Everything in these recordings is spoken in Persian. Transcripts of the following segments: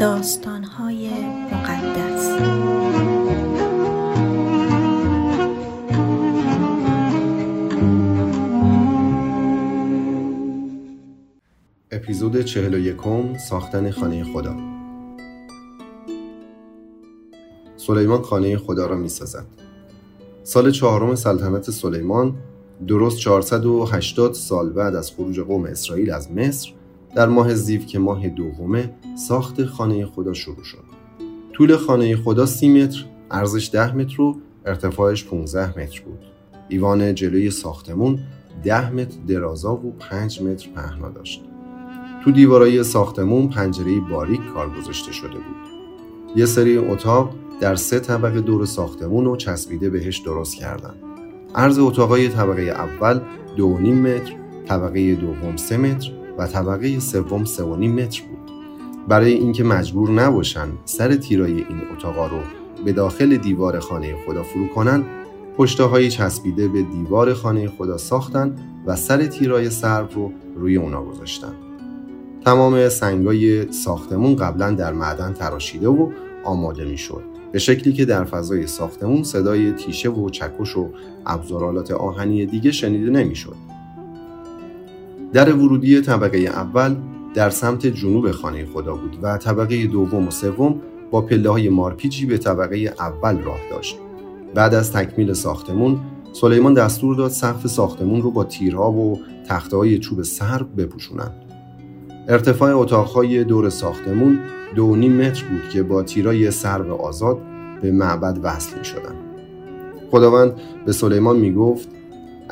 داستان‌های مقدس. اپیزود 41، ساختن خانه خدا. سلیمان خانه خدا را می‌سازد. سال 4 سلطنت سلیمان، درست 480 سال بعد از خروج قوم اسرائیل از مصر، در ماه زیو که ماه دومه، ساخت خانه خدا شروع شد. طول خانه خدا 30 متر، عرضش 10 متر و ارتفاعش 15 متر بود. ایوان جلوی ساختمون 10 متر درازا و 5 متر پهنا داشت. تو دیوارای ساختمون پنجره‌ای باریک کار گذاشته شده بود. یه سری اتاق در 3 طبقه دور ساختمون و چسبیده بهش درست کردن. عرض اتاقای طبقه اول 2.5 متر، طبقه دوم 3 متر و طبقه سوم 3.5 متر بود. برای اینکه مجبور نباشن سر تیرای این اتاقا رو به داخل دیوار خانه خدا فرو کنن، پشته‌های چسبیده به دیوار خانه خدا ساختن و سر تیرای سرب رو روی اونا گذاشتن. تمام سنگای ساختمون قبلا در معدن تراشیده و آماده میشد، به شکلی که در فضای ساختمون صدای تیشه و چکش و ابزارالات آهنی دیگه شنیده نمیشد. در ورودی طبقه اول در سمت جنوب خانه خدا بود و طبقه دوم و سوم با پله‌های مارپیچی به طبقه اول راه داشت. بعد از تکمیل ساختمون، سلیمان دستور داد سقف ساختمون رو با تیرها و تخته‌های چوب سرب بپوشونند. ارتفاع اتاق‌های دور ساختمون 2.5 متر بود که با تیرای سرب آزاد به معبد وصل می‌شدند. خداوند به سلیمان میگفت: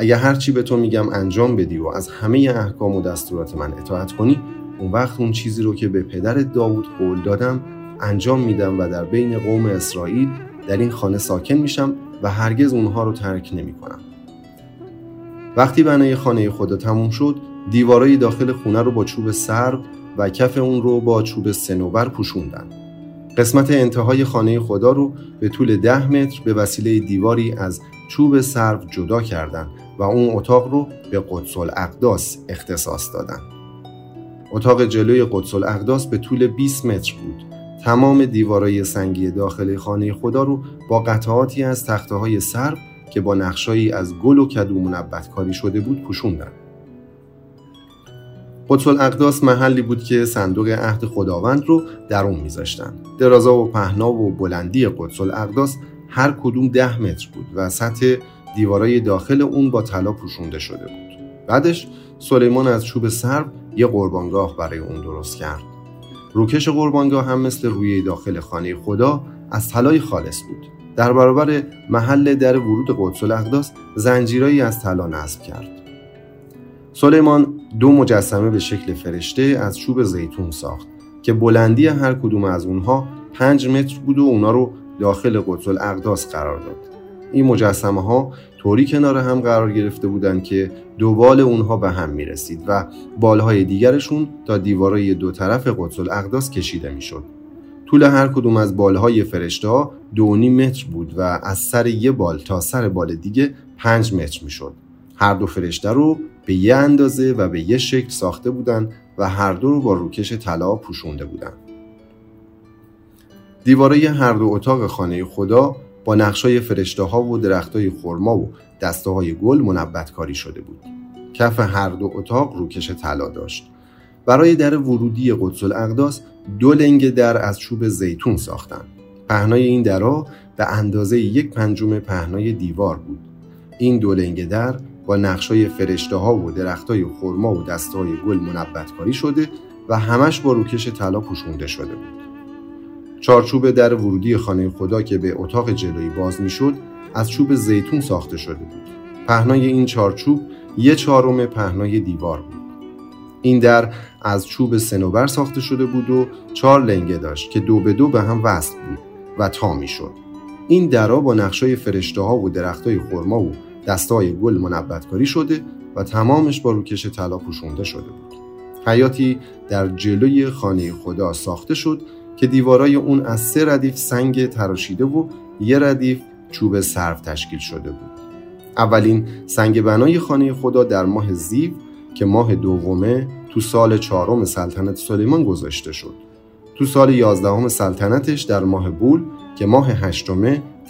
اگه هرچی به تو میگم انجام بدی و از همه احکام و دستورات من اطاعت کنی، اون وقت اون چیزی رو که به پدرت داوود قول دادم انجام میدم و در بین قوم اسرائیل در این خانه ساکن میشم و هرگز اونها رو ترک نمی کنم. وقتی بنای خانه خدا تموم شد، دیوارای داخل خونه رو با چوب سرب و کف اون رو با چوب صنوبر پوشوندن. قسمت انتهای خانه خدا رو به طول 10 متر به وسیله دیواری از چوب سرب جدا کردند و اون اتاق رو به قدس الاقداس اختصاص دادن. اتاق جلوی قدس الاقداس به طول 20 متر بود. تمام دیوارای سنگی داخل خانه خدا رو با قطعاتی از تخته‌های سرب که با نقشایی از گل و کدو منبت‌کاری شده بود پوشوندن. قدس الاقداس محلی بود که صندوق عهد خداوند رو در اون می‌ذاشتن. درازا و پهنا و بلندی قدس الاقداس هر کدوم 10 متر بود و سطح دیوارای داخل اون با طلا پوشونده شده بود. بعدش سلیمان از چوب سرب یه قربانگاه برای اون درست کرد. روکش قربانگاه هم مثل رویه داخل خانه خدا از طلای خالص بود. در برابر محل در ورود قدس الاقداس زنجیرایی از طلا نصب کرد. سلیمان 2 مجسمه به شکل فرشته از چوب زیتون ساخت که بلندی هر کدوم از اونها 5 متر بود و اونا رو داخل قدس الاقداس قرار داد. این مجسمه ها طوری کنار هم قرار گرفته بودند که دو بال اونها به هم می رسید و بالهای دیگرشون تا دیوارای دو طرف قدس الاقداس کشیده می شد. طول هر کدوم از بالهای فرشته ها 2.5 متر بود و از سر یه بال تا سر بال دیگه 5 متر می شد. هر دو فرشته رو به یه اندازه و به یه شکل ساخته بودند و هر دو رو با روکش طلا پوشونده بودند. دیوارای هر دو اتاق خانه خدا با نقشای فرشته‌ها و درختای خرما و دسته‌های گل منبت کاری شده بود. کف هر دو اتاق روکش طلا داشت. برای در ورودی قدس الاقداس 2 لنگ در از چوب زیتون ساختند. پهنای این درها به اندازه 1/5 پهنای دیوار بود. این 2 لنگ در با نقشای فرشته‌ها و درختای خرما و دسته‌های گل منبت کاری شده و همش با روکش طلا پوشونده شده بود. چارچوب در ورودی خانه خدا که به اتاق جلویی باز میشد از چوب زیتون ساخته شده بود. پهنای این چارچوب 1/4 پهنای دیوار بود. این در از چوب صنوبر ساخته شده بود و 4 لنگه داشت که 2 به 2 به هم وصل بود و تا میشد. این درها با نقشای فرشته‌ها و درختای خرما و دسته‌های گل منبت‌کاری شده و تمامش با روکش طلا پوشونده شده بود. حیاتی در جلوی خانه خدا ساخته شد که دیوارای اون از 3 ردیف سنگ تراشیده و 1 ردیف چوب سرب تشکیل شده بود. اولین سنگ بنای خانه خدا در ماه زیو که ماه دومه تو سال 4 سلطنت سلیمان گذاشته شد. تو سال 11 سلطنتش در ماه بول که ماه 8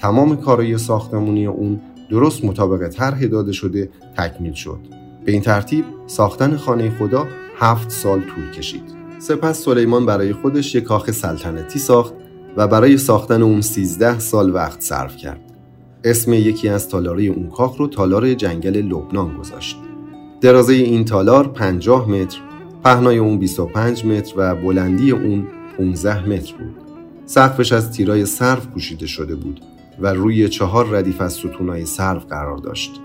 تمام کارهای ساختمانی اون درست مطابق طرح داده شده تکمیل شد. به این ترتیب ساختن خانه خدا 7 سال طول کشید. سپس سلیمان برای خودش یک کاخ سلطنتی ساخت و برای ساختن اون 13 سال وقت صرف کرد. اسم یکی از تالارهای اون کاخ رو تالار جنگل لبنان گذاشت. درازه این تالار 50 متر، پهنای اون 25 متر و بلندی اون 15 متر بود. سقفش از تیرای سرو پوشیده شده بود و روی 4 ردیف از ستونای سرو قرار داشت.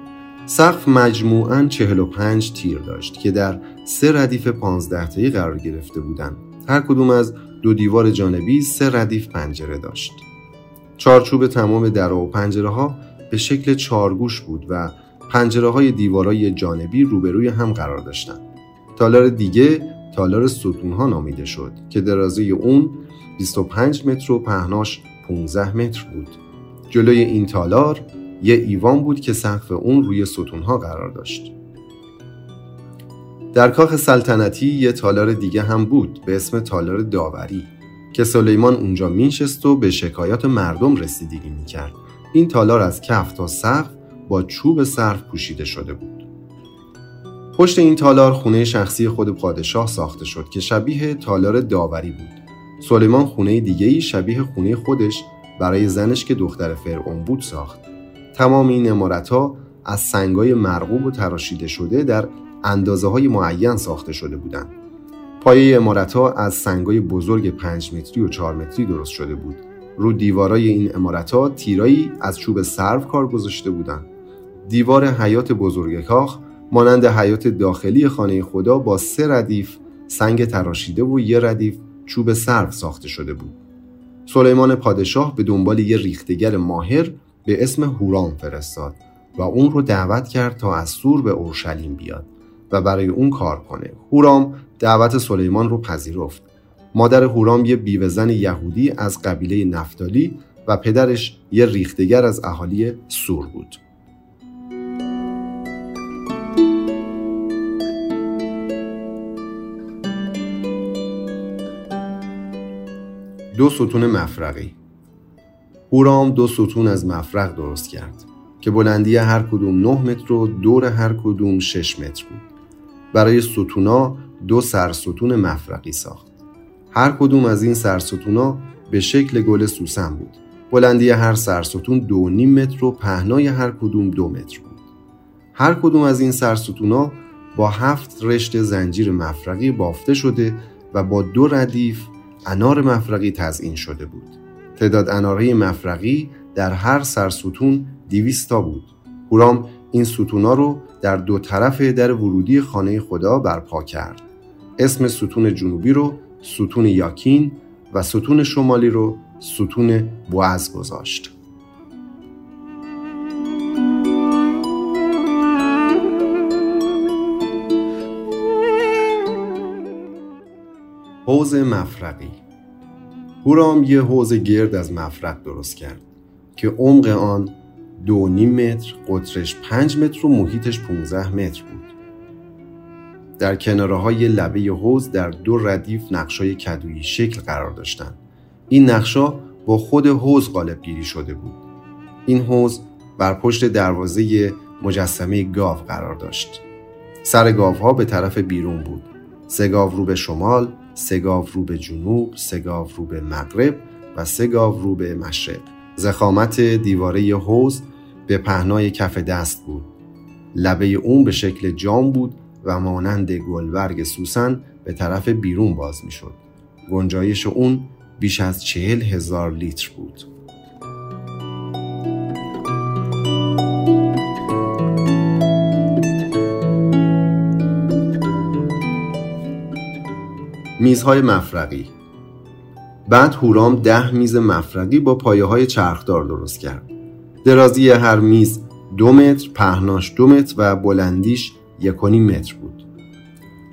سقف مجموعاً 45 تیر داشت که در 3 ردیف 15 تایی قرار گرفته بودند. هر کدوم از 2 دیوار جانبی 3 ردیف پنجره داشت. چارچوب تمام در و پنجره ها به شکل 4 گوش بود و پنجره های دیوارای جانبی روبروی هم قرار داشتند. تالار دیگه تالار ستون ها نامیده شد که درازی اون 25 متر و پهناش 15 متر بود. جلوی این تالار یه ایوان بود که سقف اون روی ستونها قرار داشت. در کاخ سلطنتی یه تالار دیگه هم بود به اسم تالار داوری که سلیمان اونجا میشست و به شکایات مردم رسیدگی میکرد. این تالار از کف تا سقف با چوب سرو پوشیده شده بود. پشت این تالار خونه شخصی خود پادشاه ساخته شد که شبیه تالار داوری بود. سلیمان خونه دیگه‌ای شبیه خونه خودش برای زنش که دختر فرعون بود ساخت. تمام این عمارت‌ها از سنگ‌های مرغوب و تراشیده شده در اندازه‌های معین ساخته شده بودند. پایه عمارت‌ها از سنگ‌های بزرگ 5 متری و 4 متری درست شده بود. رو دیوارای این عمارت‌ها تیرایی از چوب سرو کار گذاشته بودند. دیوار حیاط بزرگ کاخ مانند حیاط داخلی خانه خدا با 3 ردیف سنگ تراشیده و 1 ردیف چوب سرو ساخته شده بود. سلیمان پادشاه به دنبال یه ریختگر ماهر به اسم هوران فرستاد و اون رو دعوت کرد تا از صور به اورشلیم بیاد و برای اون کار کنه. هورام دعوت سلیمان رو پذیرفت. مادر هورام یه بیوه‌زن یهودی از قبیله نفتالی و پدرش یه ریختگر از اهالی صور بود. دو ستون مفرقی. هورام 2 ستون از مفرق درست کرد که بلندی هر کدوم 9 متر و دور هر کدوم 6 متر بود. برای ستونا 2 سرستون مفرقی ساخت. هر کدوم از این سرستونا به شکل گل سوسن بود. بلندی هر سرستون 2.5 متر و پهنای هر کدوم 2 متر بود. هر کدوم از این سرستونا با 7 رشته زنجیر مفرقی بافته شده و با 2 ردیف انار مفرقی تزئین شده بود. تعداد اناره مفرقی در هر سرستون 200 تا بود. هورام این ستونا رو در 2 طرف در ورودی خانه خدا برپا کرد. اسم ستون جنوبی رو ستون یاکین و ستون شمالی رو ستون بواز گذاشت. حوض مفرقی. هورام یه حوض گرد از مفرق درست کرد که عمق آن 2.5 متر، قطرش 5 متر و محیطش 15 متر بود. در کنارهای لبه حوض در 2 ردیف نقشای کدویی شکل قرار داشتند. این نقشا با خود حوض قالب گیری شده بود. این حوض بر پشت دروازه مجسمه گاو قرار داشت. سر گاوها به طرف بیرون بود. 3 گاو رو به شمال، 3 گاو رو به جنوب، 3 گاو رو به مغرب و 3 گاو رو به مشرق. ضخامت دیواره حوض به پهنای کف دست بود. لبه اون به شکل جام بود و مانند گلبرگ سوسن به طرف بیرون باز می شد. گنجایش اون بیش از 40,000 لیتر بود. میزهای مفرقی. بعد هورام 10 میز مفرقی با پایه‌های چرخدار درست کرد. درازی هر میز 2 متر، پهناش 2 متر و بلندیش 1.5 متر بود.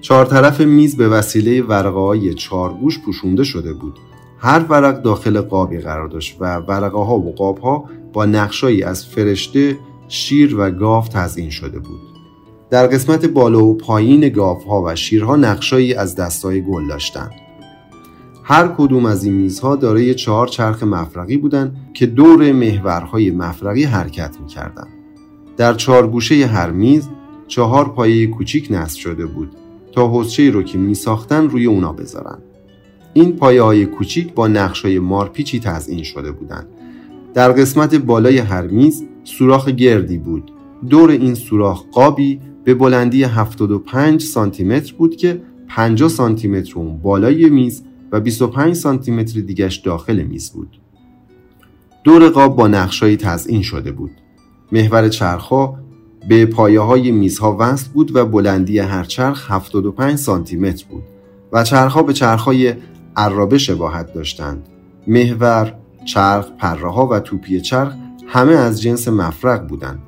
4 طرف میز به وسیله ورقه‌های 4 گوش پوشونده شده بود. هر ورق داخل قابی قرار داشت و ورقه‌ها و قاب‌ها با نقشایی از فرشته، شیر و گاو تزئین شده بود. در قسمت بالا و پایین گاوها و شیرها نقشایی از دستای گل داشتند. هر کدوم از این میزها دارای 4 چرخ مفرقی بودند که دور محورهای مفرقی حرکت می‌کردند. در 4 گوشه هر میز 4 پایه کوچک نصب شده بود تا حوضچه‌ای رو که می‌ساختن روی اونا بذارن. این پایه‌های کوچک با نقش‌های مارپیچی تزئین شده بودند. در قسمت بالای هر میز سوراخ گردی بود. دور این سوراخ قابی به بلندی 75 سانتی متر بود که 50 سانتی متر اون بالای میز و 25 سانتی متر دیگش داخل میز بود. دور قاب با نقش‌های تزئین شده بود. محور چرخ‌ها به پایه‌های میزها وصل بود و بلندی هر چرخ 75 سانتی متر بود و چرخ‌ها به چرخ‌های عرابه شباهت داشتند. محور، چرخ، پره‌ها و توپی چرخ همه از جنس مفرق بودند.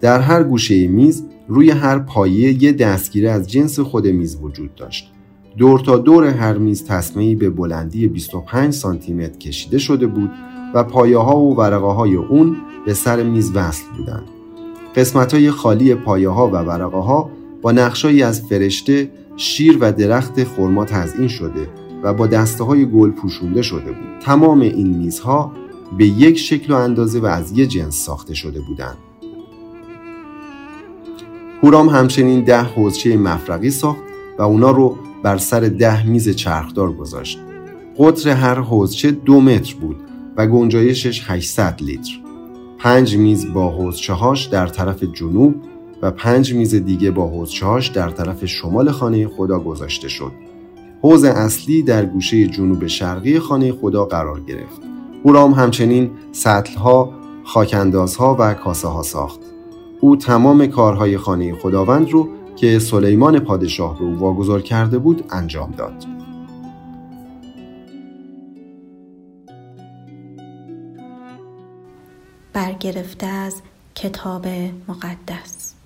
در هر گوشه میز روی هر پایه یه دستگیره از جنس خود میز وجود داشت. دور تا دور هر میز تسمه‌ای به بلندی 25 سانتی متر کشیده شده بود و پایه‌ها و ورقه‌های اون به سر میز وصل بودند. قسمت‌های خالی پایه‌ها و ورقه‌ها با نقشه‌ای از فرشته، شیر و درخت خرما تزئین شده و با دسته‌های گل پوشونده شده بود. تمام این میزها به یک شکل و اندازه و از یک جنس ساخته شده بودند. هورام همچنین 10 حوضچه مفرقی ساخت و اونا رو بر سر 10 میز چرخدار گذاشت. قطر هر حوضچه 2 متر بود و گنجایشش 800 لیتر. 5 میز با حوضچه‌هاش در طرف جنوب و 5 میز دیگه با حوضچه‌هاش در طرف شمال خانه خدا گذاشته شد. حوض اصلی در گوشه جنوب شرقی خانه خدا قرار گرفت. هورام همچنین سطل‌ها، خاک‌اندازها و کاسه‌ها ساخت. او تمام کارهای خانه خداوند رو که سلیمان پادشاه به او واگذار کرده بود انجام داد. برگرفته از کتاب مقدس.